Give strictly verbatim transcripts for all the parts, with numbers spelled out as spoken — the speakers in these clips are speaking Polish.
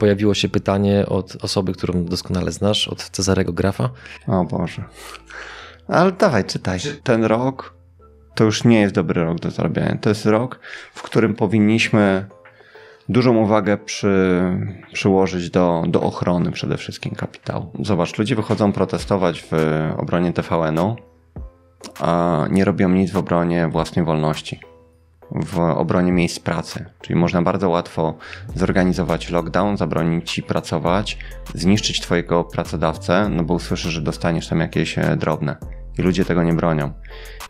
Pojawiło się pytanie od osoby, którą doskonale znasz, od Cezarego Grafa. O Boże. Ale dawaj, czytaj. Ten rok to już nie jest dobry rok do zarabiania. To jest rok, w którym powinniśmy dużą uwagę przy, przyłożyć do, do ochrony przede wszystkim kapitału. Zobacz, ludzie wychodzą protestować w obronie T V N-u, a nie robią nic w obronie własnej wolności, w obronie miejsc pracy. Czyli można bardzo łatwo zorganizować lockdown, zabronić ci pracować, zniszczyć twojego pracodawcę, no bo usłyszysz, że dostaniesz tam jakieś drobne. I ludzie tego nie bronią.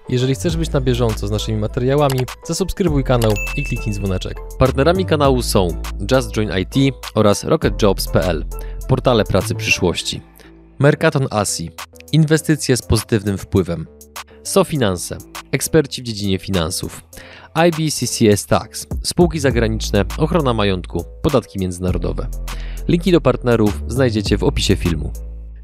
Jeżeli chcesz być na bieżąco z naszymi materiałami, zasubskrybuj kanał i kliknij dzwoneczek. Partnerami kanału są Just Join I T oraz Rocket Jobs kropka p l, portale pracy przyszłości, Mercaton Asi, inwestycje z pozytywnym wpływem, SoFinanse, eksperci w dziedzinie finansów, I B C C S Tax, spółki zagraniczne, ochrona majątku, podatki międzynarodowe. Linki do partnerów znajdziecie w opisie filmu.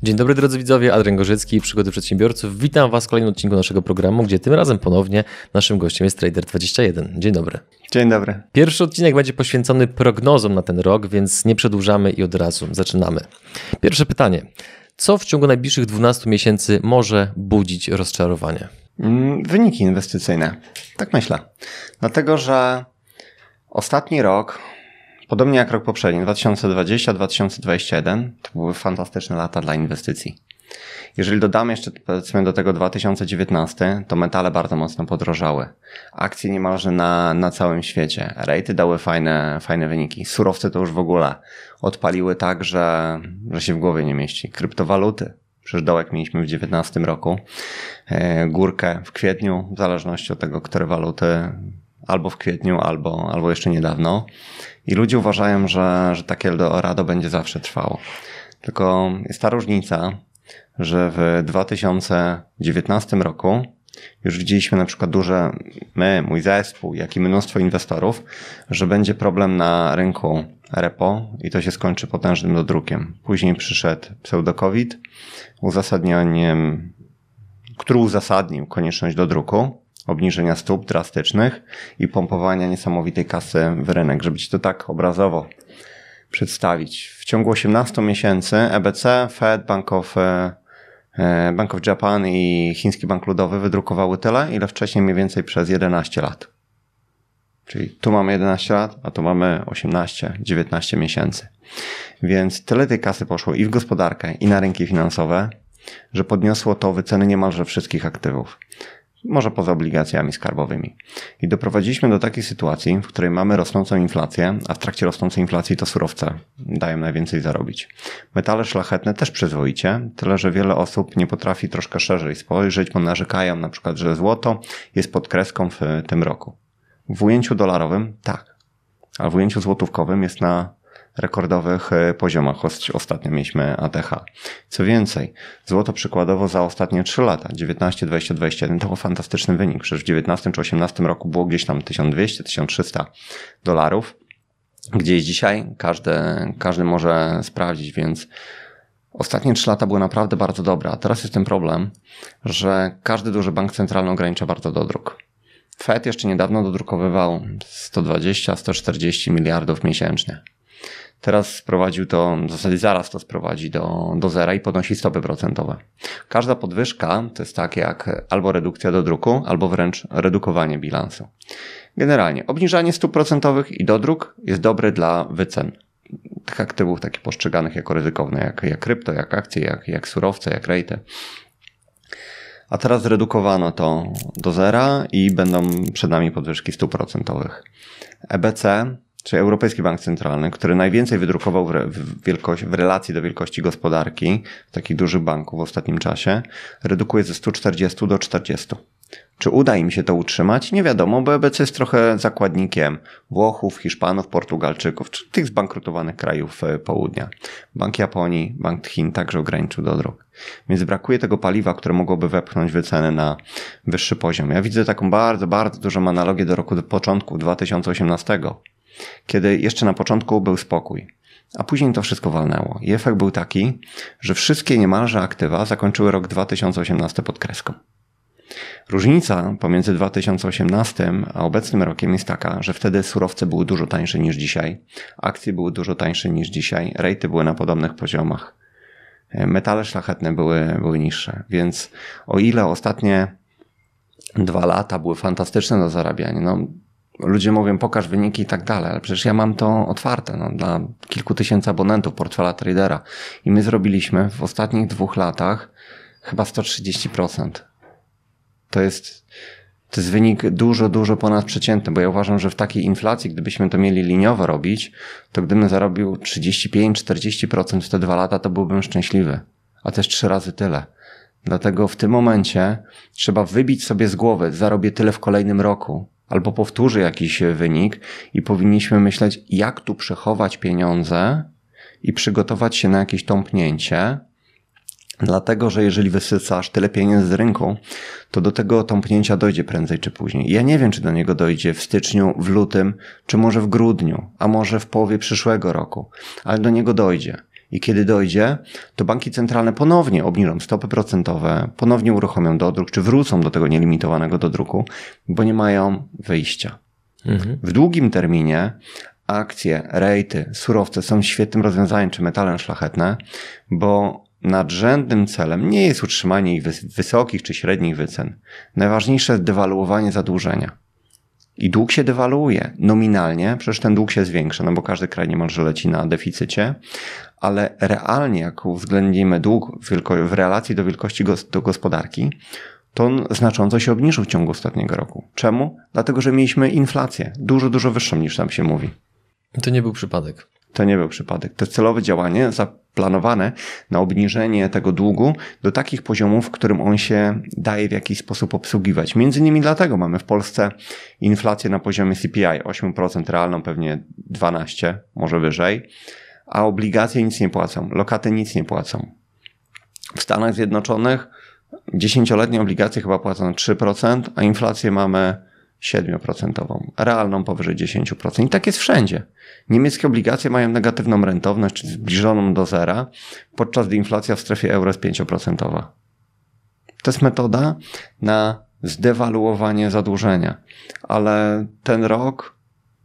Dzień dobry drodzy widzowie, Adrian Gorzycki, Przygody Przedsiębiorców. Witam Was w kolejnym odcinku naszego programu, gdzie tym razem ponownie naszym gościem jest Trader dwadzieścia jeden. Dzień dobry. Dzień dobry. Pierwszy odcinek będzie poświęcony prognozom na ten rok, więc nie przedłużamy i od razu zaczynamy. Pierwsze pytanie. Co w ciągu najbliższych dwunastu miesięcy może budzić rozczarowanie? Wyniki inwestycyjne. Tak myślę. Dlatego, że ostatni rok, podobnie jak rok poprzedni, dwa tysiące dwudziesty dwa tysiące dwudziesty jeden, to były fantastyczne lata dla inwestycji. Jeżeli dodamy jeszcze powiedzmy do tego dwa tysiące dziewiętnasty, to metale bardzo mocno podrożały. Akcje niemalże na, na całym świecie. Rejty dały fajne, fajne wyniki. Surowce to już w ogóle odpaliły tak, że, że się w głowie nie mieści. Kryptowaluty. Przecież dołek mieliśmy w dwa tysiące dziewiętnastym roku. Górkę w kwietniu, w zależności od tego, które waluty, albo w kwietniu, albo, albo jeszcze niedawno. I ludzie uważają, że, że takie Eldorado będzie zawsze trwało. Tylko jest ta różnica, że w dwa tysiące dziewiętnastym roku już widzieliśmy na przykład duże, my, mój zespół, jak i mnóstwo inwestorów, że będzie problem na rynku repo i to się skończy potężnym dodrukiem. Później przyszedł pseudo-COVID, uzasadnieniem, który uzasadnił konieczność dodruku, obniżenia stóp drastycznych i pompowania niesamowitej kasy w rynek. Żeby ci to tak obrazowo przedstawić. W ciągu osiemnastu miesięcy E B C, Fed, Bank of, Bank of Japan i Chiński Bank Ludowy wydrukowały tyle, ile wcześniej mniej więcej przez jedenaście lat. Czyli tu mamy jedenaście lat, a tu mamy osiemnaście, dziewiętnaście miesięcy. Więc tyle tej kasy poszło i w gospodarkę, i na rynki finansowe, że podniosło to wyceny niemalże wszystkich aktywów. Może poza obligacjami skarbowymi. I doprowadziliśmy do takiej sytuacji, w której mamy rosnącą inflację, a w trakcie rosnącej inflacji to surowce dają najwięcej zarobić. Metale szlachetne też przyzwoicie, tyle że wiele osób nie potrafi troszkę szerzej spojrzeć, bo narzekają na przykład, że złoto jest pod kreską w tym roku. W ujęciu dolarowym tak, a w ujęciu złotówkowym jest na rekordowych poziomach. Ostatnio mieliśmy A T H. Co więcej, złoto przykładowo za ostatnie trzy lata, dziewiętnaście, dwadzieścia, dwadzieścia jeden, to był fantastyczny wynik. Przecież w dziewiętnastym czy osiemnastym roku było gdzieś tam tysiąc dwieście, tysiąc trzysta dolarów. Gdzieś dzisiaj każdy, każdy może sprawdzić, więc ostatnie trzy lata były naprawdę bardzo dobre. A teraz jest ten problem, że każdy duży bank centralny ogranicza bardzo dodruk. Fed jeszcze niedawno dodrukowywał sto dwadzieścia, sto czterdzieści miliardów miesięcznie. Teraz sprowadził to, w zasadzie zaraz to sprowadzi do, do zera i podnosi stopy procentowe. Każda podwyżka to jest tak jak albo redukcja dodruku, albo wręcz redukowanie bilansu. Generalnie obniżanie stóp procentowych i dodruk jest dobry dla wycen. Tych aktywów takich postrzeganych jako ryzykowne, jak, jak krypto, jak akcje, jak, jak surowce, jak rejty. A teraz zredukowano to do zera i będą przed nami podwyżki stóp procentowych. E B C, czyli Europejski Bank Centralny, który najwięcej wydrukował w, re, w, wielkość, w relacji do wielkości gospodarki takich dużych banków w ostatnim czasie, redukuje ze stu czterdziestu do czterdziestu. Czy uda im się to utrzymać? Nie wiadomo, bo E B C jest trochę zakładnikiem Włochów, Hiszpanów, Portugalczyków, czy tych zbankrutowanych krajów południa. Bank Japonii, Bank Chin także ograniczył dodruk. Więc brakuje tego paliwa, które mogłoby wepchnąć wyceny na wyższy poziom. Ja widzę taką bardzo, bardzo dużą analogię do roku do początku dwa tysiące osiemnastego. Kiedy jeszcze na początku był spokój, a później to wszystko walnęło. I efekt był taki, że wszystkie niemalże aktywa zakończyły rok dwa tysiące osiemnasty pod kreską. Różnica pomiędzy dwa tysiące osiemnastym a obecnym rokiem jest taka, że wtedy surowce były dużo tańsze niż dzisiaj, akcje były dużo tańsze niż dzisiaj, rejty były na podobnych poziomach, metale szlachetne były, były niższe, więc o ile ostatnie dwa lata były fantastyczne do zarabiania, no ludzie mówią pokaż wyniki i tak dalej, ale przecież ja mam to otwarte no, dla kilku tysięcy abonentów portfela tradera i my zrobiliśmy w ostatnich dwóch latach chyba sto trzydzieści procent. To jest, to jest wynik dużo, dużo ponad przeciętny, bo ja uważam, że w takiej inflacji, gdybyśmy to mieli liniowo robić, to gdybym zarobił trzydzieści pięć do czterdziestu procent w te dwa lata, to byłbym szczęśliwy, a też trzy razy tyle. Dlatego w tym momencie trzeba wybić sobie z głowy, zarobię tyle w kolejnym roku, albo powtórzy jakiś wynik i powinniśmy myśleć, jak tu przechować pieniądze i przygotować się na jakieś tąpnięcie. Dlatego, że jeżeli wysycasz tyle pieniędzy z rynku, to do tego tąpnięcia dojdzie prędzej czy później. Ja nie wiem, czy do niego dojdzie w styczniu, w lutym, czy może w grudniu, a może w połowie przyszłego roku, ale do niego dojdzie. I kiedy dojdzie, to banki centralne ponownie obniżą stopy procentowe, ponownie uruchomią dodruk, czy wrócą do tego nielimitowanego dodruku, bo nie mają wyjścia. Mhm. W długim terminie akcje, rejty, surowce są świetnym rozwiązaniem, czy metale szlachetne, bo nadrzędnym celem nie jest utrzymanie ich wysokich czy średnich wycen. Najważniejsze jest dewaluowanie zadłużenia. I dług się dewaluuje nominalnie, przecież ten dług się zwiększa, no bo każdy kraj niemalże leci na deficycie, ale realnie jak uwzględnimy dług w relacji do wielkości do gospodarki, to on znacząco się obniżył w ciągu ostatniego roku. Czemu? Dlatego, że mieliśmy inflację, dużo, dużo wyższą niż tam się mówi. To nie był przypadek. To nie był przypadek. To celowe działanie zaplanowane na obniżenie tego długu do takich poziomów, w którym on się daje w jakiś sposób obsługiwać. Między innymi dlatego mamy w Polsce inflację na poziomie C P I osiem procent realną, pewnie dwanaście procent, może wyżej, a obligacje nic nie płacą, lokaty nic nie płacą. W Stanach Zjednoczonych dziesięcioletnie obligacje chyba płacą trzy procent, a inflację mamy siedem procent, realną powyżej dziesięć procent. I tak jest wszędzie. Niemieckie obligacje mają negatywną rentowność, zbliżoną do zera, podczas gdy inflacja w strefie euro jest pięć procent. To jest metoda na zdewaluowanie zadłużenia, ale ten rok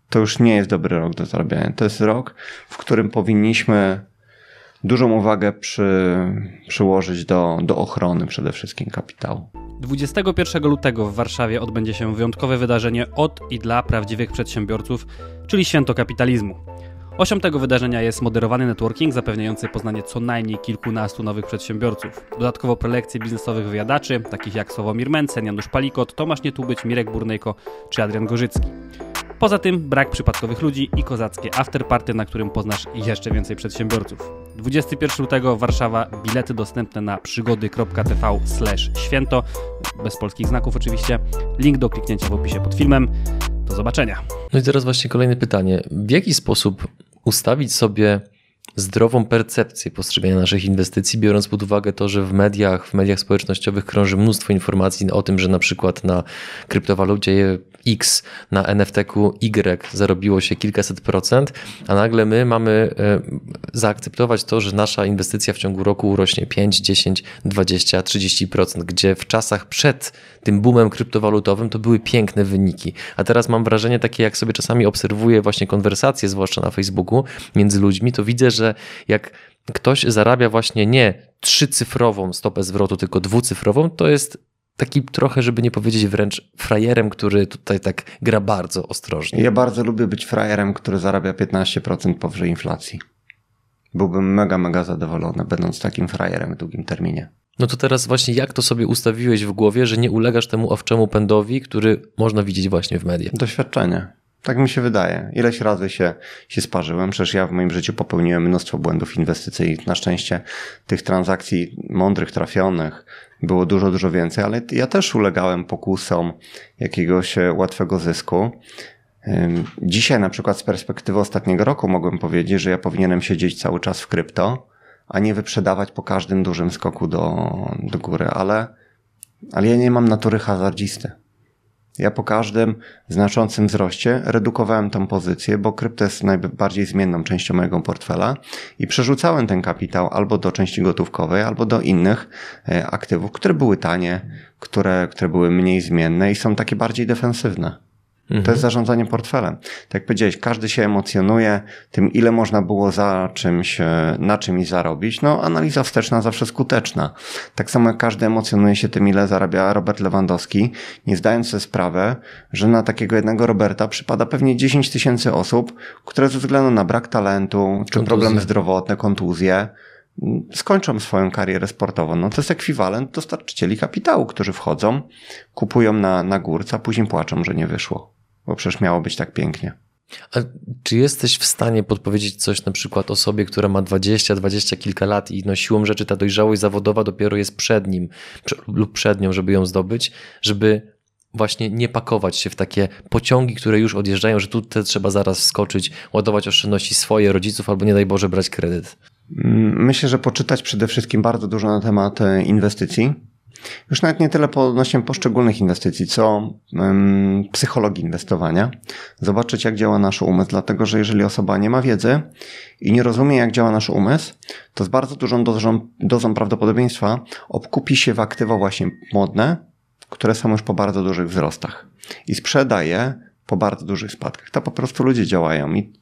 to już nie jest dobry rok do zarabiania. To jest rok, w którym powinniśmy dużą uwagę przy, przyłożyć do, do ochrony przede wszystkim kapitału. dwudziestego pierwszego lutego w Warszawie odbędzie się wyjątkowe wydarzenie od i dla prawdziwych przedsiębiorców, czyli Święto Kapitalizmu. Osią tego wydarzenia jest moderowany networking zapewniający poznanie co najmniej kilkunastu nowych przedsiębiorców. Dodatkowo prelekcje biznesowych wyjadaczy, takich jak Sławomir Mencen, Janusz Palikot, Tomasz Nietłubyć, Mirek Burnejko czy Adrian Gorzycki. Poza tym brak przypadkowych ludzi i kozackie afterparty, na którym poznasz jeszcze więcej przedsiębiorców. dwudziestego pierwszego lutego Warszawa, bilety dostępne na przygody kropka t v slash święto, bez polskich znaków oczywiście, link do kliknięcia w opisie pod filmem. Do zobaczenia. No i teraz właśnie kolejne pytanie. W jaki sposób ustawić sobie zdrową percepcję postrzegania naszych inwestycji, biorąc pod uwagę to, że w mediach, w mediach społecznościowych krąży mnóstwo informacji o tym, że na przykład na kryptowalucie X, na N F T ku Y zarobiło się kilkaset procent, a nagle my mamy zaakceptować to, że nasza inwestycja w ciągu roku rośnie pięć, dziesięć, dwadzieścia, trzydzieści procent, gdzie w czasach przed tym boomem kryptowalutowym to były piękne wyniki. A teraz mam wrażenie takie, jak sobie czasami obserwuję właśnie konwersacje, zwłaszcza na Facebooku między ludźmi, to widzę, że jak ktoś zarabia właśnie nie trzycyfrową stopę zwrotu, tylko dwucyfrową, to jest taki trochę, żeby nie powiedzieć wręcz frajerem, który tutaj tak gra bardzo ostrożnie. Ja bardzo lubię być frajerem, który zarabia piętnaście procent powyżej inflacji. Byłbym mega, mega zadowolony, będąc takim frajerem w długim terminie. No to teraz właśnie jak to sobie ustawiłeś w głowie, że nie ulegasz temu owczemu pędowi, który można widzieć właśnie w mediach? Doświadczenie. Tak mi się wydaje. Ileś razy się, się sparzyłem. Przecież ja w moim życiu popełniłem mnóstwo błędów inwestycyjnych. Na szczęście tych transakcji mądrych, trafionych było dużo, dużo więcej, ale ja też ulegałem pokusom jakiegoś łatwego zysku. Dzisiaj na przykład z perspektywy ostatniego roku mogłem powiedzieć, że ja powinienem siedzieć cały czas w krypto, a nie wyprzedawać po każdym dużym skoku do, do góry, ale, ale ja nie mam natury hazardzisty. Ja po każdym znaczącym wzroście redukowałem tą pozycję, bo krypto jest najbardziej zmienną częścią mojego portfela i przerzucałem ten kapitał albo do części gotówkowej, albo do innych aktywów, które były tanie, które, które były mniej zmienne i są takie bardziej defensywne. Mhm. To jest zarządzanie portfelem. Tak jak powiedziałeś, każdy się emocjonuje tym, ile można było za czymś, na czymś zarobić. No, analiza wsteczna zawsze skuteczna. Tak samo jak każdy emocjonuje się tym, ile zarabia Robert Lewandowski, nie zdając sobie sprawy, że na takiego jednego Roberta przypada pewnie dziesięć tysięcy osób, które ze względu na brak talentu, czy kontuzje, problemy zdrowotne, kontuzje, skończą swoją karierę sportową. No to jest ekwiwalent dostarczycieli kapitału, którzy wchodzą, kupują na, na górce, a później płaczą, że nie wyszło. Bo przecież miało być tak pięknie. A czy jesteś w stanie podpowiedzieć coś na przykład osobie, która ma dwadzieścia, dwadzieścia kilka lat i no siłą rzeczy ta dojrzałość zawodowa dopiero jest przed nim lub przed nią, żeby ją zdobyć, żeby właśnie nie pakować się w takie pociągi, które już odjeżdżają, że tu te trzeba zaraz wskoczyć, ładować oszczędności swoje, rodziców albo nie daj Boże brać kredyt? Myślę, że poczytać przede wszystkim bardzo dużo na temat inwestycji. Już nawet nie tyle odnośnie poszczególnych inwestycji, co um, psychologii inwestowania. Zobaczyć, jak działa nasz umysł, dlatego że jeżeli osoba nie ma wiedzy i nie rozumie, jak działa nasz umysł, to z bardzo dużą dozą, dozą prawdopodobieństwa obkupi się w aktywa właśnie modne, które są już po bardzo dużych wzrostach i sprzedaje po bardzo dużych spadkach. To po prostu ludzie działają i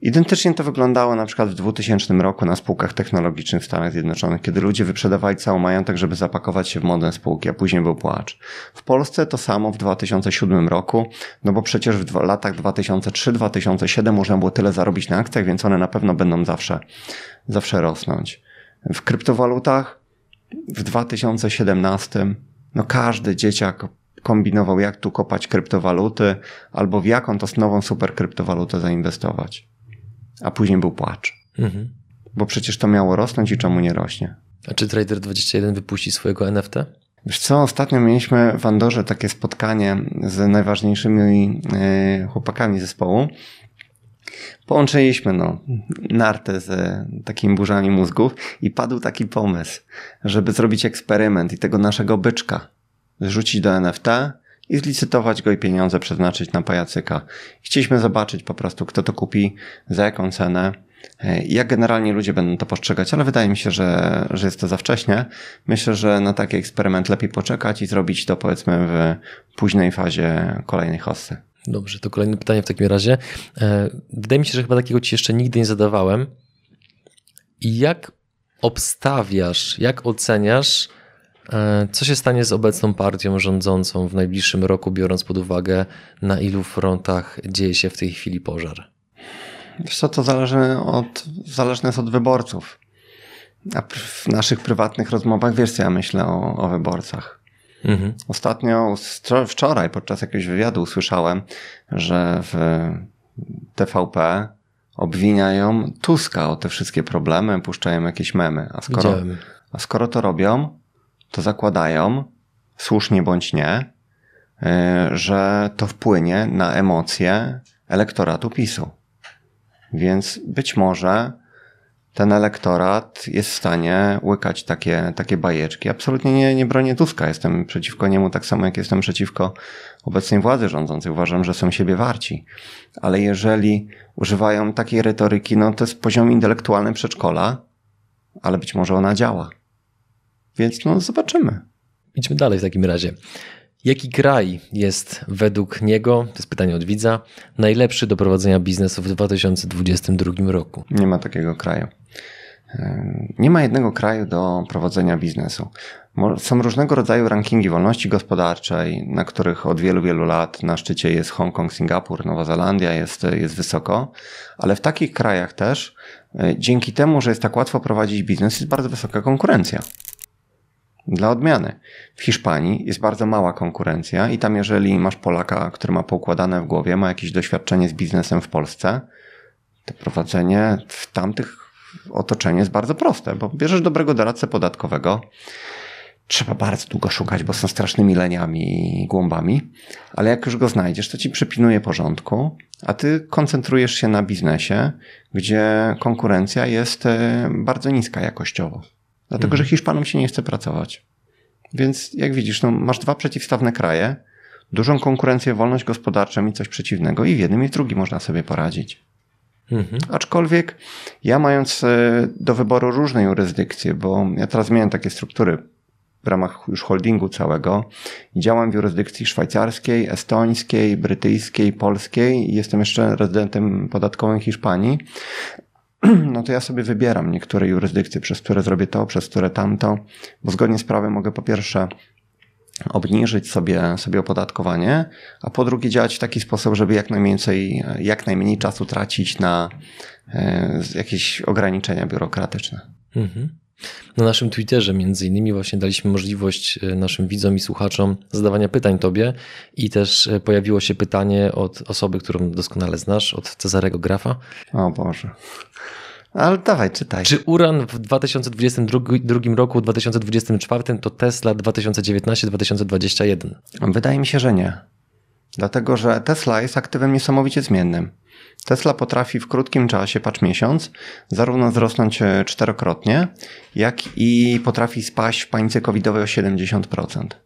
identycznie to wyglądało na przykład w dwutysięcznym roku na spółkach technologicznych w Stanach Zjednoczonych, kiedy ludzie wyprzedawali całą majątek, żeby zapakować się w modne spółki, a później był płacz. W Polsce to samo w dwa tysiące siódmym roku, no bo przecież w latach dwa tysiące trzy do dwa tysiące siedem można było tyle zarobić na akcjach, więc one na pewno będą zawsze, zawsze rosnąć. W kryptowalutach w dwa tysiące siedemnastym no każdy dzieciak kombinował, jak tu kopać kryptowaluty albo w jaką to nową super kryptowalutę zainwestować. A później był płacz. Mhm. Bo przecież to miało rosnąć i czemu nie rośnie. A czy Trader dwadzieścia jeden wypuści swojego N F T? Wiesz co, ostatnio mieliśmy w Andorze takie spotkanie z najważniejszymi chłopakami zespołu. Połączyliśmy no, nartę z takimi burzami mózgów i padł taki pomysł, żeby zrobić eksperyment i tego naszego byczka zrzucić do N F T i zlicytować go i pieniądze przeznaczyć na pajacyka. Chcieliśmy zobaczyć po prostu, kto to kupi, za jaką cenę i jak generalnie ludzie będą to postrzegać, ale wydaje mi się, że, że jest to za wcześnie. Myślę, że na taki eksperyment lepiej poczekać i zrobić to powiedzmy w późnej fazie kolejnej hossy. Dobrze, to kolejne pytanie w takim razie. Wydaje mi się, że chyba takiego ci jeszcze nigdy nie zadawałem. Jak obstawiasz, jak oceniasz, co się stanie z obecną partią rządzącą w najbliższym roku, biorąc pod uwagę, na ilu frontach dzieje się w tej chwili pożar? Wiesz co, to zależy od, zależne jest od wyborców. A w naszych prywatnych rozmowach, wiesz co ja myślę o, o wyborcach. Mhm. Ostatnio, wczoraj podczas jakiegoś wywiadu usłyszałem, że w T V P obwiniają Tuska o te wszystkie problemy, puszczają jakieś memy. A skoro, a skoro to robią, to zakładają, słusznie bądź nie, że to wpłynie na emocje elektoratu PiSu. Więc być może ten elektorat jest w stanie łykać takie, takie bajeczki. Absolutnie nie, nie bronię Tuska. Jestem przeciwko niemu tak samo, jak jestem przeciwko obecnej władzy rządzącej. Uważam, że są siebie warci. Ale jeżeli używają takiej retoryki, no to jest poziom intelektualny przedszkola, ale być może ona działa. Więc no zobaczymy. Idźmy dalej w takim razie. Jaki kraj jest według niego, to jest pytanie od widza, najlepszy do prowadzenia biznesu w dwa tysiące dwudziestym drugim roku? Nie ma takiego kraju. Nie ma jednego kraju do prowadzenia biznesu. Są różnego rodzaju rankingi wolności gospodarczej, na których od wielu, wielu lat na szczycie jest Hongkong, Singapur, Nowa Zelandia, jest, jest wysoko, ale w takich krajach też dzięki temu, że jest tak łatwo prowadzić biznes, jest bardzo wysoka konkurencja. Dla odmiany. W Hiszpanii jest bardzo mała konkurencja i tam jeżeli masz Polaka, który ma poukładane w głowie, ma jakieś doświadczenie z biznesem w Polsce, to prowadzenie w tamtych otoczeniu jest bardzo proste, bo bierzesz dobrego doradcę podatkowego, trzeba bardzo długo szukać, bo są strasznymi leniami i głąbami, ale jak już go znajdziesz, to ci przypilnuje porządku, a ty koncentrujesz się na biznesie, gdzie konkurencja jest bardzo niska jakościowo. Dlatego, że Hiszpanom się nie chce pracować. Więc jak widzisz, no, masz dwa przeciwstawne kraje, dużą konkurencję, wolność gospodarczą i coś przeciwnego i w jednym i w drugim można sobie poradzić. Mhm. Aczkolwiek ja mając do wyboru różne jurysdykcje, bo ja teraz miałem takie struktury w ramach już holdingu całego i działam w jurysdykcji szwajcarskiej, estońskiej, brytyjskiej, polskiej i jestem jeszcze rezydentem podatkowym Hiszpanii, no to ja sobie wybieram niektóre jurysdykcje, przez które zrobię to, przez które tamto, bo zgodnie z prawem mogę po pierwsze obniżyć sobie, sobie opodatkowanie, a po drugie działać w taki sposób, żeby jak najwięcej, jak najmniej czasu tracić na jakieś ograniczenia biurokratyczne. Mhm. Na naszym Twitterze między innymi właśnie daliśmy możliwość naszym widzom i słuchaczom zadawania pytań tobie i też pojawiło się pytanie od osoby, którą doskonale znasz, od Cezarego Grafa. O Boże. Ale dawaj, czytaj. Czy uran w dwa tysiące dwudziestym drugim roku, dwa tysiące dwudziestym czwartym to Tesla dwa tysiące dziewiętnaście dwa tysiące dwadzieścia jeden? Wydaje mi się, że nie. Dlatego, że Tesla jest aktywem niesamowicie zmiennym. Tesla potrafi w krótkim czasie, patrz miesiąc, zarówno wzrosnąć czterokrotnie, jak i potrafi spaść w panice covidowej o siedemdziesiąt procent.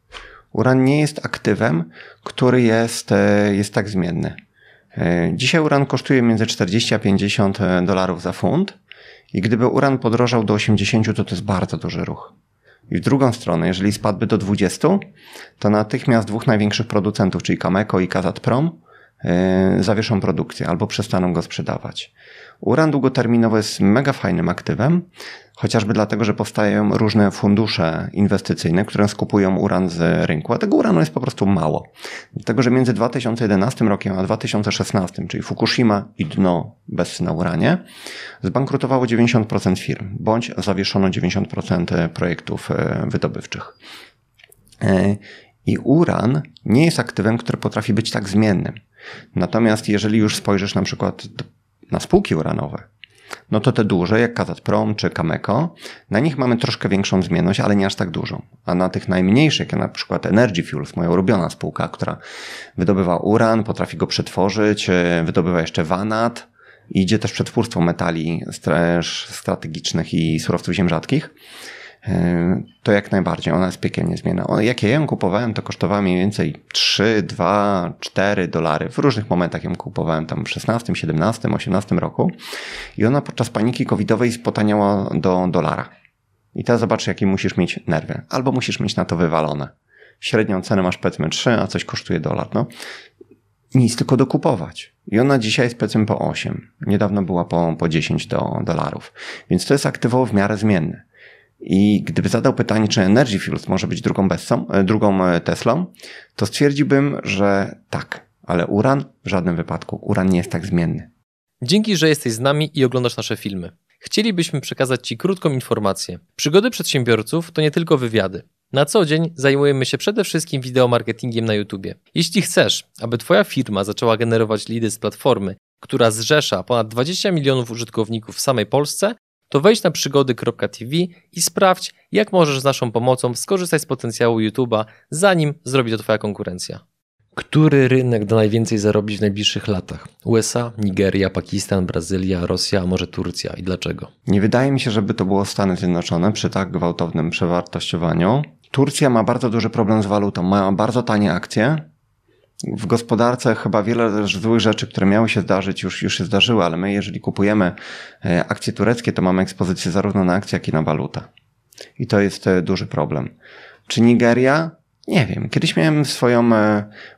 Uran nie jest aktywem, który jest, jest tak zmienny. Dzisiaj uran kosztuje między czterdzieści a pięćdziesiąt dolarów za funt i gdyby uran podrożał do osiemdziesiąt, to to jest bardzo duży ruch. I w drugą stronę, jeżeli spadłby do dwudziestu, to natychmiast dwóch największych producentów, czyli Cameco i Kazatprom, yy, zawieszą produkcję albo przestaną go sprzedawać. Uran długoterminowo jest mega fajnym aktywem, chociażby dlatego, że powstają różne fundusze inwestycyjne, które skupują uran z rynku, a tego uranu jest po prostu mało. Dlatego, że między dwa tysiące jedenastym rokiem a dwa tysiące szesnastym, czyli Fukushima i dno bez na uranie, zbankrutowało dziewięćdziesiąt procent firm, bądź zawieszono dziewięćdziesiąt procent projektów wydobywczych. I uran nie jest aktywem, który potrafi być tak zmiennym. Natomiast jeżeli już spojrzysz na przykład na spółki uranowe, no to te duże, jak Kazatprom czy Cameco, na nich mamy troszkę większą zmienność, ale nie aż tak dużą. A na tych najmniejszych, jak na przykład Energy Fuels, moja ulubiona spółka, która wydobywa uran, potrafi go przetworzyć, wydobywa jeszcze wanat, idzie też przetwórstwo metali strategicznych i surowców ziem rzadkich, to jak najbardziej, ona jest piekielnie zmienna. Jak ja ją kupowałem, to kosztowała mniej więcej trzy, dwa, cztery dolary. W różnych momentach ją kupowałem, tam w szesnastym, siedemnastym, osiemnastym roku i ona podczas paniki covidowej spotaniała do dolara. I teraz zobacz, jakie musisz mieć nerwy. Albo musisz mieć na to wywalone. Średnią cenę masz powiedzmy trzy, a coś kosztuje dolar. No nic, tylko dokupować. I ona dzisiaj jest powiedzmy po osiem. Niedawno była po, po dziesięć dolarów. Więc to jest aktywo w miarę zmienne. I gdyby zadał pytanie, czy Energy Fuels może być drugą, Bessą, drugą Teslą, to stwierdziłbym, że tak, ale uran w żadnym wypadku. Uran nie jest tak zmienny. Dzięki, że jesteś z nami i oglądasz nasze filmy. Chcielibyśmy przekazać Ci krótką informację. Przygody przedsiębiorców to nie tylko wywiady. Na co dzień zajmujemy się przede wszystkim wideomarketingiem na YouTubie. Jeśli chcesz, aby Twoja firma zaczęła generować leady z platformy, która zrzesza ponad dwadzieścia milionów użytkowników w samej Polsce, to wejdź na przygody kropka t v i sprawdź, jak możesz z naszą pomocą skorzystać z potencjału YouTube'a, zanim zrobi to Twoja konkurencja. Który rynek da najwięcej zarobić w najbliższych latach? U S A, Nigeria, Pakistan, Brazylia, Rosja, a może Turcja i dlaczego? Nie wydaje mi się, żeby to było Stany Zjednoczone przy tak gwałtownym przewartościowaniu. Turcja ma bardzo duży problem z walutą, ma bardzo tanie akcje. W gospodarce chyba wiele złych rzeczy, które miały się zdarzyć, już, już się zdarzyły, ale my jeżeli kupujemy akcje tureckie, to mamy ekspozycję zarówno na akcje, jak i na walutę. I to jest duży problem. Czy Nigeria? Nie wiem. Kiedyś miałem swoją,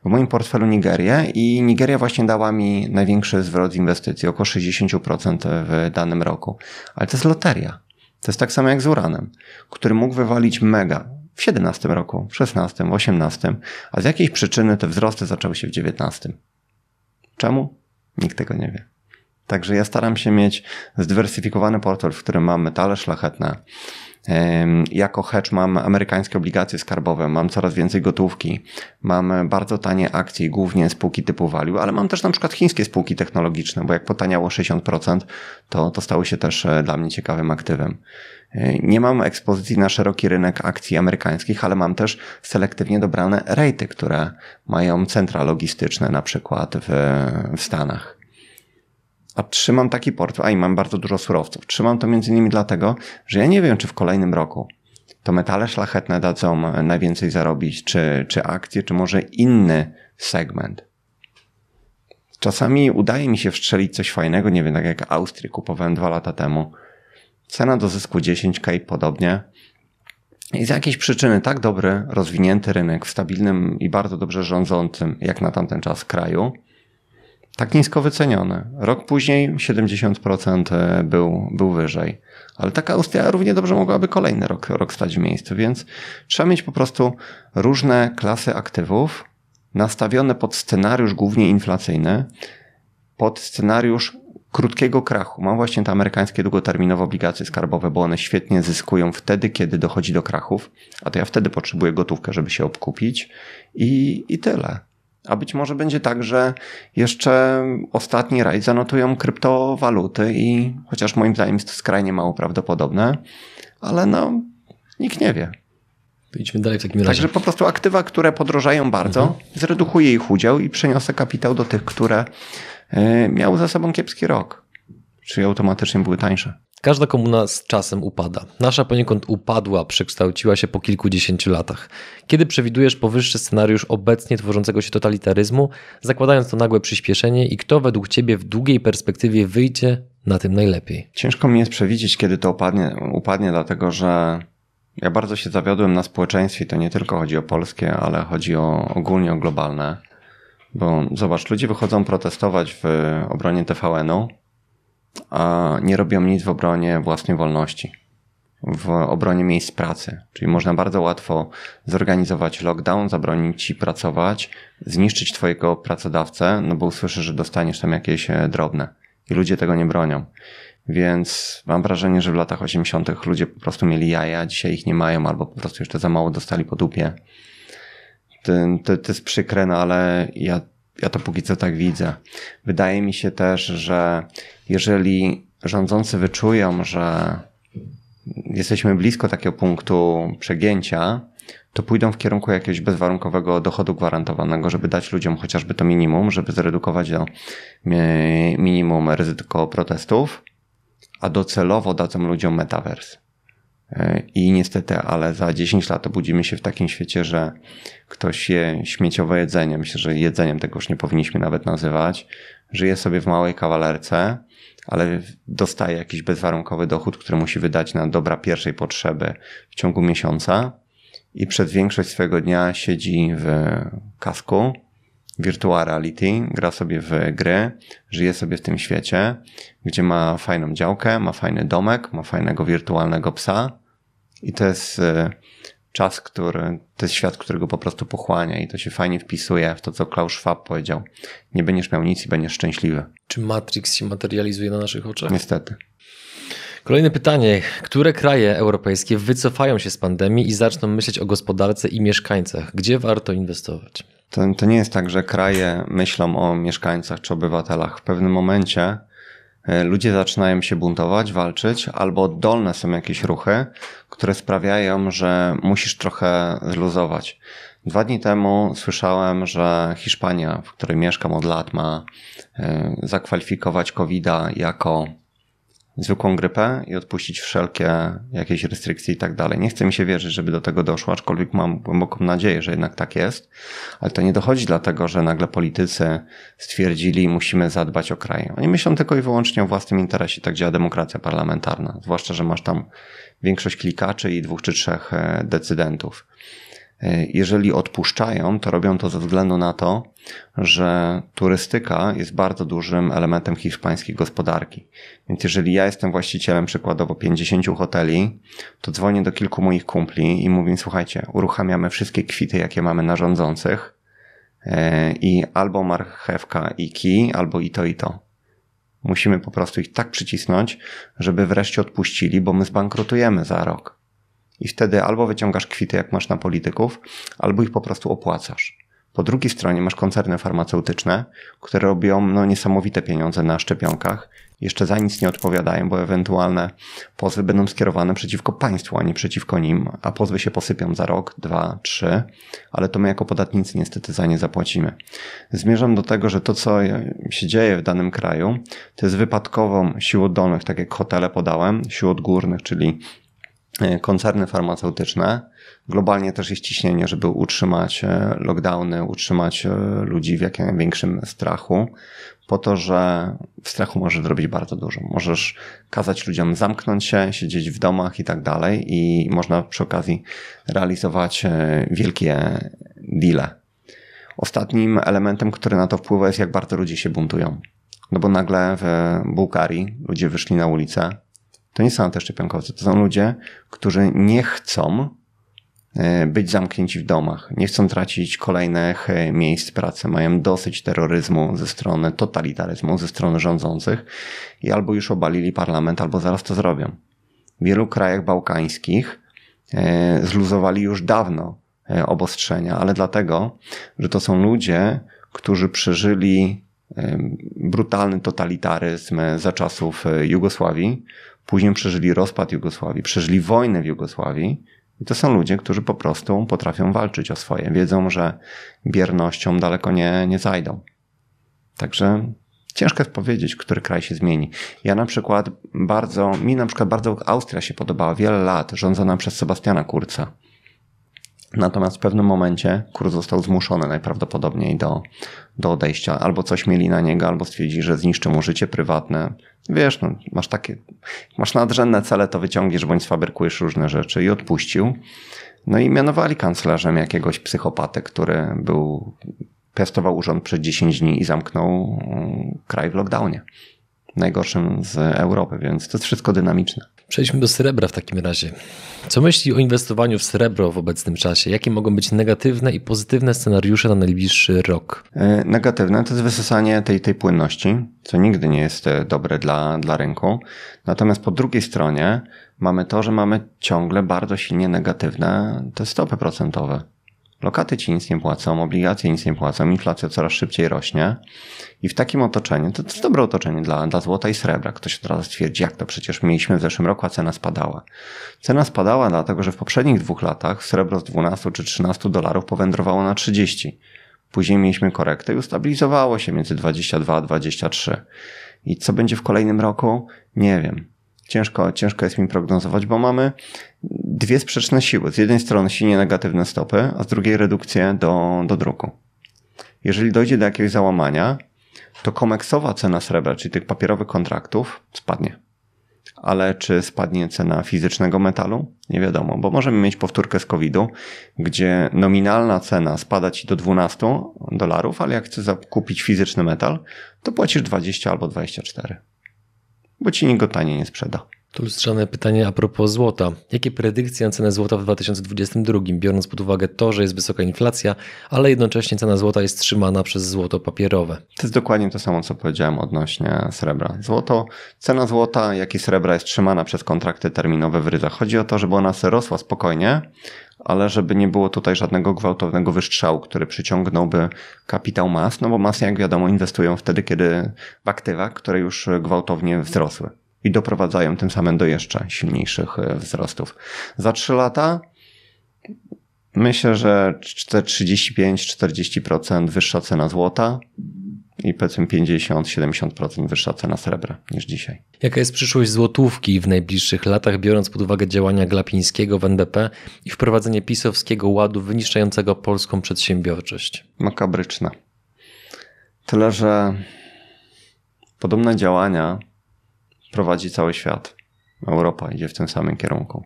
w moim portfelu Nigerię i Nigeria właśnie dała mi największy zwrot inwestycji, około sześćdziesiąt procent w danym roku. Ale to jest loteria. To jest tak samo jak z uranem, który mógł wywalić mega w siedemnastym roku, w szesnastym, w osiemnastym, a z jakiejś przyczyny te wzrosty zaczęły się w dziewiętnastym. Czemu? Nikt tego nie wie. Także ja staram się mieć zdywersyfikowany portfel, w którym mam metale szlachetne. Jako hedge mam amerykańskie obligacje skarbowe, mam coraz więcej gotówki, mam bardzo tanie akcje, głównie spółki typu value, ale mam też na przykład chińskie spółki technologiczne, bo jak potaniało sześćdziesiąt procent, to, to stały się też dla mnie ciekawym aktywem. Nie mam ekspozycji na szeroki rynek akcji amerykańskich, ale mam też selektywnie dobrane rejty, które mają centra logistyczne na przykład w, w Stanach. A trzymam taki portfel, a i mam bardzo dużo surowców. Trzymam to między innymi dlatego, że ja nie wiem, czy w kolejnym roku to metale szlachetne dadzą najwięcej zarobić, czy, czy akcje, czy może inny segment. Czasami udaje mi się wstrzelić coś fajnego, nie wiem, tak jak Austrię kupowałem dwa lata temu. Cena do zysku dziesięć tysięcy, podobnie. I z jakiejś przyczyny tak dobry, rozwinięty rynek w stabilnym i bardzo dobrze rządzącym, jak na tamten czas, kraju, tak nisko wyceniony. Rok później siedemdziesiąt procent był, był wyżej. Ale taka Austria równie dobrze mogłaby kolejny rok, rok stać w miejscu, więc trzeba mieć po prostu różne klasy aktywów nastawione pod scenariusz głównie inflacyjny, pod scenariusz krótkiego krachu. Mam właśnie te amerykańskie długoterminowe obligacje skarbowe, bo one świetnie zyskują wtedy, kiedy dochodzi do krachów, a to ja wtedy potrzebuję gotówkę, żeby się obkupić i, i tyle. A być może będzie tak, że jeszcze ostatni raj zanotują kryptowaluty i chociaż moim zdaniem jest to skrajnie mało prawdopodobne, ale no nikt nie wie. Idźmy dalej w takim razie. Także po prostu aktywa, które podrożają bardzo, mhm. zredukuję ich udział i przeniosę kapitał do tych, które miały za sobą kiepski rok, czyli automatycznie były tańsze. Każda komuna z czasem upada. Nasza poniekąd upadła, przekształciła się po kilkudziesięciu latach. Kiedy przewidujesz powyższy scenariusz obecnie tworzącego się totalitaryzmu, zakładając to nagłe przyspieszenie i kto według ciebie w długiej perspektywie wyjdzie na tym najlepiej? Ciężko mi jest przewidzieć, kiedy to upadnie, upadnie dlatego że ja bardzo się zawiodłem na społeczeństwie i to nie tylko chodzi o polskie, ale chodzi o ogólnie o globalne. Bo zobacz, ludzie wychodzą protestować w obronie T V N-u, a nie robią nic w obronie własnej wolności, w obronie miejsc pracy. Czyli można bardzo łatwo zorganizować lockdown, zabronić ci pracować, zniszczyć twojego pracodawcę, no bo usłyszysz, że dostaniesz tam jakieś drobne. I ludzie tego nie bronią. Więc mam wrażenie, że w latach osiemdziesiątych ludzie po prostu mieli jaja, dzisiaj ich nie mają albo po prostu jeszcze za mało dostali po dupie. To, to, to jest przykre, no ale ja, ja to póki co tak widzę. Wydaje mi się też, że jeżeli rządzący wyczują, że jesteśmy blisko takiego punktu przegięcia, to pójdą w kierunku jakiegoś bezwarunkowego dochodu gwarantowanego, żeby dać ludziom chociażby to minimum, żeby zredukować do minimum ryzyko protestów, a docelowo dadzą ludziom metavers. I niestety, ale za dziesięć lat obudzimy się w takim świecie, że ktoś je śmieciowe jedzenie, myślę, że jedzeniem tego już nie powinniśmy nawet nazywać, żyje sobie w małej kawalerce, ale dostaje jakiś bezwarunkowy dochód, który musi wydać na dobra pierwszej potrzeby w ciągu miesiąca i przez większość swojego dnia siedzi w kasku, virtual reality, gra sobie w gry, żyje sobie w tym świecie, gdzie ma fajną działkę, ma fajny domek, ma fajnego wirtualnego psa i to jest czas, który, to jest świat, którego po prostu pochłania i to się fajnie wpisuje w to, co Klaus Schwab powiedział. Nie będziesz miał nic i będziesz szczęśliwy. Czy Matrix się materializuje na naszych oczach? Niestety. Kolejne pytanie. Które kraje europejskie wycofają się z pandemii i zaczną myśleć o gospodarce i mieszkańcach? Gdzie warto inwestować? To, to nie jest tak, że kraje myślą o mieszkańcach czy obywatelach. W pewnym momencie ludzie zaczynają się buntować, walczyć, albo oddolne są jakieś ruchy, które sprawiają, że musisz trochę zluzować. Dwa dni temu słyszałem, że Hiszpania, w której mieszkam od lat, ma zakwalifikować kowida jako zwykłą grypę i odpuścić wszelkie jakieś restrykcje i tak dalej. Nie chce mi się wierzyć, żeby do tego doszło, aczkolwiek mam głęboką nadzieję, że jednak tak jest. Ale to nie dochodzi dlatego, że nagle politycy stwierdzili, musimy zadbać o kraj. Oni myślą tylko i wyłącznie o własnym interesie, tak działa demokracja parlamentarna. Zwłaszcza, że masz tam większość klikaczy i dwóch czy trzech decydentów. Jeżeli odpuszczają, to robią to ze względu na to, że turystyka jest bardzo dużym elementem hiszpańskiej gospodarki. Więc jeżeli ja jestem właścicielem przykładowo pięćdziesięciu hoteli, to dzwonię do kilku moich kumpli i mówię, słuchajcie, uruchamiamy wszystkie kwity, jakie mamy na rządzących i albo marchewka i kij, albo i to i to. Musimy po prostu ich tak przycisnąć, żeby wreszcie odpuścili, bo my zbankrutujemy za rok. I wtedy albo wyciągasz kwity, jak masz na polityków, albo ich po prostu opłacasz. Po drugiej stronie masz koncerny farmaceutyczne, które robią no, niesamowite pieniądze na szczepionkach. Jeszcze za nic nie odpowiadają, bo ewentualne pozwy będą skierowane przeciwko państwu, a nie przeciwko nim, a pozwy się posypią za rok, dwa, trzy, ale to my jako podatnicy niestety za nie zapłacimy. Zmierzam do tego, że to, co się dzieje w danym kraju, to jest wypadkową sił oddolnych, tak jak hotele podałem, sił odgórnych, czyli koncerny farmaceutyczne. Globalnie też jest ciśnienie, żeby utrzymać lockdowny, utrzymać ludzi w jak największym strachu, po to, że w strachu możesz zrobić bardzo dużo. Możesz kazać ludziom zamknąć się, siedzieć w domach i tak dalej, i można przy okazji realizować wielkie deale. Ostatnim elementem, który na to wpływa, jest jak bardzo ludzie się buntują. No bo nagle w Bułgarii ludzie wyszli na ulicę. To nie są antyszczepionkowcy, to są ludzie, którzy nie chcą być zamknięci w domach, nie chcą tracić kolejnych miejsc pracy, mają dosyć terroryzmu ze strony totalitaryzmu, ze strony rządzących i albo już obalili parlament, albo zaraz to zrobią. W wielu krajach bałkańskich zluzowali już dawno obostrzenia, ale dlatego, że to są ludzie, którzy przeżyli brutalny totalitaryzm za czasów Jugosławii, później przeżyli rozpad Jugosławii, przeżyli wojnę w Jugosławii i to są ludzie, którzy po prostu potrafią walczyć o swoje. Wiedzą, że biernością daleko nie, nie zajdą. Także ciężko jest powiedzieć, który kraj się zmieni. Ja na przykład bardzo, mi na przykład bardzo Austria się podobała wiele lat, rządzona przez Sebastiana Kurza. Natomiast w pewnym momencie Kurz został zmuszony najprawdopodobniej do, do odejścia. Albo coś mieli na niego, albo stwierdzili, że zniszczy mu życie prywatne. Wiesz, no, masz takie, masz nadrzędne cele, to wyciągniesz, bądź sfabrykujesz różne rzeczy i odpuścił. No i mianowali kanclerzem jakiegoś psychopatę, który był, piastował urząd przez dziesięć dni i zamknął kraj w lockdownie. Najgorszym z Europy, więc to jest wszystko dynamiczne. Przejdźmy do srebra w takim razie. Co myśli o inwestowaniu w srebro w obecnym czasie? Jakie mogą być negatywne i pozytywne scenariusze na najbliższy rok? Negatywne to jest wysysanie tej, tej płynności, co nigdy nie jest dobre dla, dla rynku. Natomiast po drugiej stronie mamy to, że mamy ciągle bardzo silnie negatywne te stopy procentowe. Lokaty ci nic nie płacą, obligacje nic nie płacą, inflacja coraz szybciej rośnie i w takim otoczeniu, to, to jest dobre otoczenie dla, dla złota i srebra. Ktoś od razu stwierdzi, jak to przecież mieliśmy w zeszłym roku, a cena spadała. Cena spadała dlatego, że w poprzednich dwóch latach srebro z dwunastu czy trzynastu dolarów powędrowało na trzydzieści. Później mieliśmy korektę i ustabilizowało się między dwadzieścia dwa a dwadzieścia trzy. I co będzie w kolejnym roku? Nie wiem. Ciężko, ciężko jest mi prognozować, bo mamy dwie sprzeczne siły. Z jednej strony silnie negatywne stopy, a z drugiej redukcję do, do druku. Jeżeli dojdzie do jakiegoś załamania, to komeksowa cena srebra, czyli tych papierowych kontraktów, spadnie. Ale czy spadnie cena fizycznego metalu? Nie wiadomo, bo możemy mieć powtórkę z kowida, gdzie nominalna cena spada ci do dwunastu dolarów, ale jak chcesz zakupić fizyczny metal, to płacisz dwadzieścia albo dwadzieścia cztery. Bo ci nikt go taniej nie sprzeda. Tu lustrzane pytanie a propos złota. Jakie predykcje na cenę złota w dwa tysiące dwudziestym drugim, biorąc pod uwagę to, że jest wysoka inflacja, ale jednocześnie cena złota jest trzymana przez złoto papierowe? To jest dokładnie to samo, co powiedziałem odnośnie srebra. Złoto, cena złota, jak i srebra jest trzymana przez kontrakty terminowe w ryzach. Chodzi o to, żeby ona sobie rosła spokojnie, ale żeby nie było tutaj żadnego gwałtownego wystrzału, który przyciągnąłby kapitał mas, no bo masy, jak wiadomo, inwestują wtedy, kiedy w aktywa, które już gwałtownie wzrosły i doprowadzają tym samym do jeszcze silniejszych wzrostów. Za trzy lata myślę, że trzydzieści pięć do czterdziestu procent wyższa cena złota i powiedzmy pięćdziesiąt do siedemdziesięciu procent wyższa cena srebra niż dzisiaj. Jaka jest przyszłość złotówki w najbliższych latach, biorąc pod uwagę działania Glapińskiego w en de pe i wprowadzenie pisowskiego ładu wyniszczającego polską przedsiębiorczość? Makabryczne. Tyle, że podobne działania prowadzi cały świat. Europa idzie w tym samym kierunku.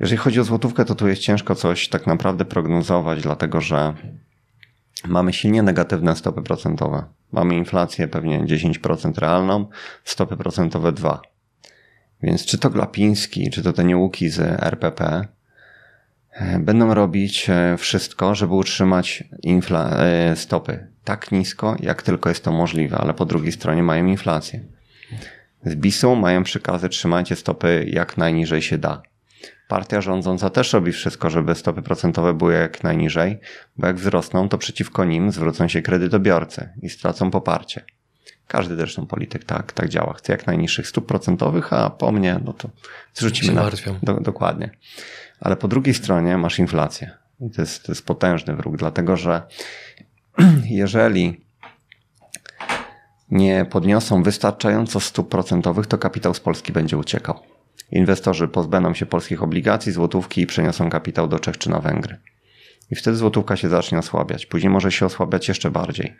Jeżeli chodzi o złotówkę, to tu jest ciężko coś tak naprawdę prognozować, dlatego że mamy silnie negatywne stopy procentowe. Mamy inflację pewnie dziesięć procent realną, stopy procentowe dwa procent. Więc czy to Glapiński, czy to te nieuki z er pe pe będą robić wszystko, żeby utrzymać infla- stopy tak nisko, jak tylko jest to możliwe, ale po drugiej stronie mają inflację. Z bisu mają przykazy, trzymajcie stopy jak najniżej się da. Partia rządząca też robi wszystko, żeby stopy procentowe były jak najniżej, bo jak wzrosną, to przeciwko nim zwrócą się kredytobiorcy i stracą poparcie. Każdy zresztą polityk tak, tak działa. Chce jak najniższych stóp procentowych, a po mnie, no to zrzucimy na... Do, dokładnie. Ale po drugiej stronie masz inflację. I to jest, to jest potężny wróg, dlatego że jeżeli nie podniosą wystarczająco stóp procentowych, to kapitał z Polski będzie uciekał. Inwestorzy pozbędą się polskich obligacji, złotówki i przeniosą kapitał do Czech czy na Węgry. I wtedy złotówka się zacznie osłabiać. Później może się osłabiać jeszcze bardziej.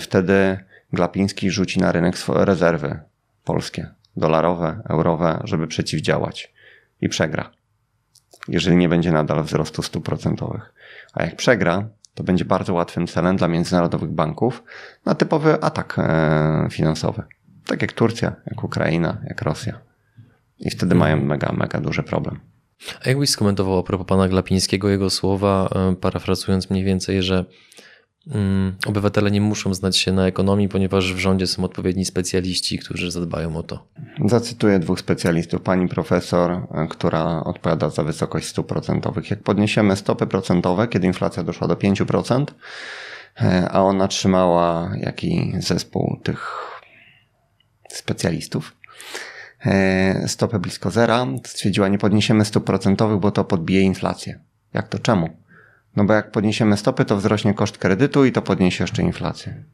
Wtedy Glapiński rzuci na rynek rezerwy polskie, dolarowe, eurowe, żeby przeciwdziałać. I przegra. Jeżeli nie będzie nadal wzrostu stóp procentowych. A jak przegra, to będzie bardzo łatwym celem dla międzynarodowych banków na typowy atak finansowy. Tak jak Turcja, jak Ukraina, jak Rosja. I wtedy mają mega, mega duży problem. A jakbyś skomentował a propos pana Glapińskiego jego słowa, parafrazując mniej więcej, że um, obywatele nie muszą znać się na ekonomii, ponieważ w rządzie są odpowiedni specjaliści, którzy zadbają o to. Zacytuję dwóch specjalistów. Pani profesor, która odpowiada za wysokość stóp procentowych. Jak podniesiemy stopy procentowe, kiedy inflacja doszła do pięć procent, a ona trzymała jaki zespół tych specjalistów, stopę blisko zera, stwierdziła, nie podniesiemy stóp procentowych, bo to podbije inflację. Jak to? Czemu? No bo jak podniesiemy stopy, to wzrośnie koszt kredytu i to podniesie jeszcze inflację.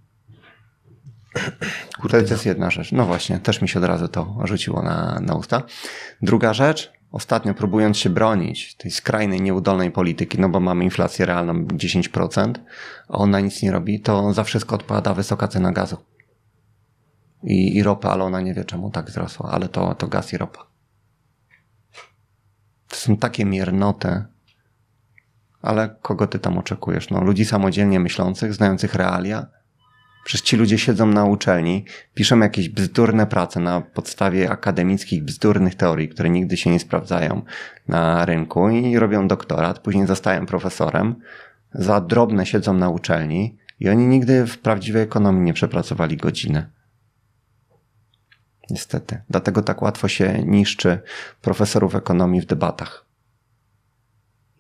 Kurde, to jest jedna rzecz. No właśnie, też mi się od razu to rzuciło na, na usta. Druga rzecz, ostatnio próbując się bronić tej skrajnej, nieudolnej polityki, no bo mamy inflację realną dziesięć procent, a ona nic nie robi, to za wszystko odpada wysoka cena gazu. I, i ropa, ale ona nie wie, czemu tak wzrosła, ale to, to gaz i ropa. To są takie miernoty, ale kogo ty tam oczekujesz? No, ludzi samodzielnie myślących, znających realia. Przecież ci ludzie siedzą na uczelni, piszą jakieś bzdurne prace na podstawie akademickich, bzdurnych teorii, które nigdy się nie sprawdzają na rynku i robią doktorat, później zostają profesorem, za drobne siedzą na uczelni i oni nigdy w prawdziwej ekonomii nie przepracowali godziny. Niestety. Dlatego tak łatwo się niszczy profesorów ekonomii w debatach.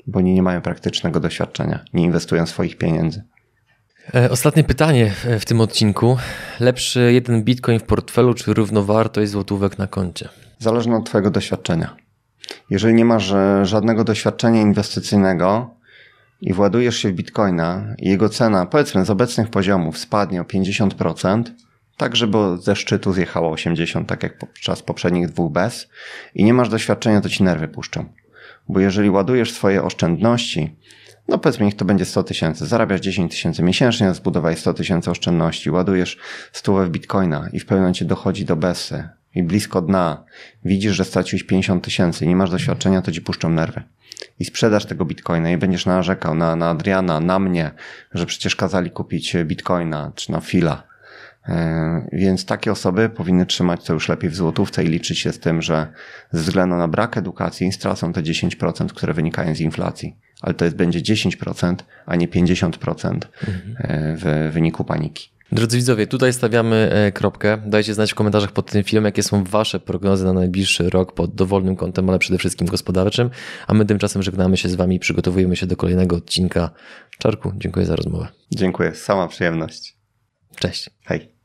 Bo oni nie mają praktycznego doświadczenia. Nie inwestują swoich pieniędzy. Ostatnie pytanie w tym odcinku. Lepszy jeden bitcoin w portfelu czy równowartość złotówek na koncie? Zależy od twojego doświadczenia. Jeżeli nie masz żadnego doświadczenia inwestycyjnego i władujesz się w bitcoina i jego cena, powiedzmy z obecnych poziomów, spadnie o pięćdziesiąt procent, tak, żeby ze szczytu zjechało osiemdziesiąt, tak jak podczas poprzednich dwóch bez i nie masz doświadczenia, to ci nerwy puszczą. Bo jeżeli ładujesz swoje oszczędności, no powiedzmy niech to będzie sto tysięcy, zarabiasz dziesięć tysięcy miesięcznie, zbudowaj sto tysięcy oszczędności, ładujesz stówę w bitcoina i w pewnym momencie dochodzi do besy i blisko dna widzisz, że straciłeś pięćdziesiąt tysięcy i nie masz doświadczenia, to ci puszczą nerwy. I sprzedasz tego bitcoina i będziesz narzekał na, na Adriana, na mnie, że przecież kazali kupić bitcoina czy na Fila. Więc takie osoby powinny trzymać to już lepiej w złotówce i liczyć się z tym, że ze względu na brak edukacji stracą te dziesięć procent, które wynikają z inflacji. Ale to jest, będzie dziesięć procent, a nie pięćdziesiąt procent w wyniku paniki. Drodzy widzowie, tutaj stawiamy kropkę. Dajcie znać w komentarzach pod tym filmem, jakie są wasze prognozy na najbliższy rok pod dowolnym kątem, ale przede wszystkim gospodarczym. A my tymczasem żegnamy się z wami i przygotowujemy się do kolejnego odcinka. Czarku, dziękuję za rozmowę. Dziękuję, sama przyjemność. Cześć. Hej.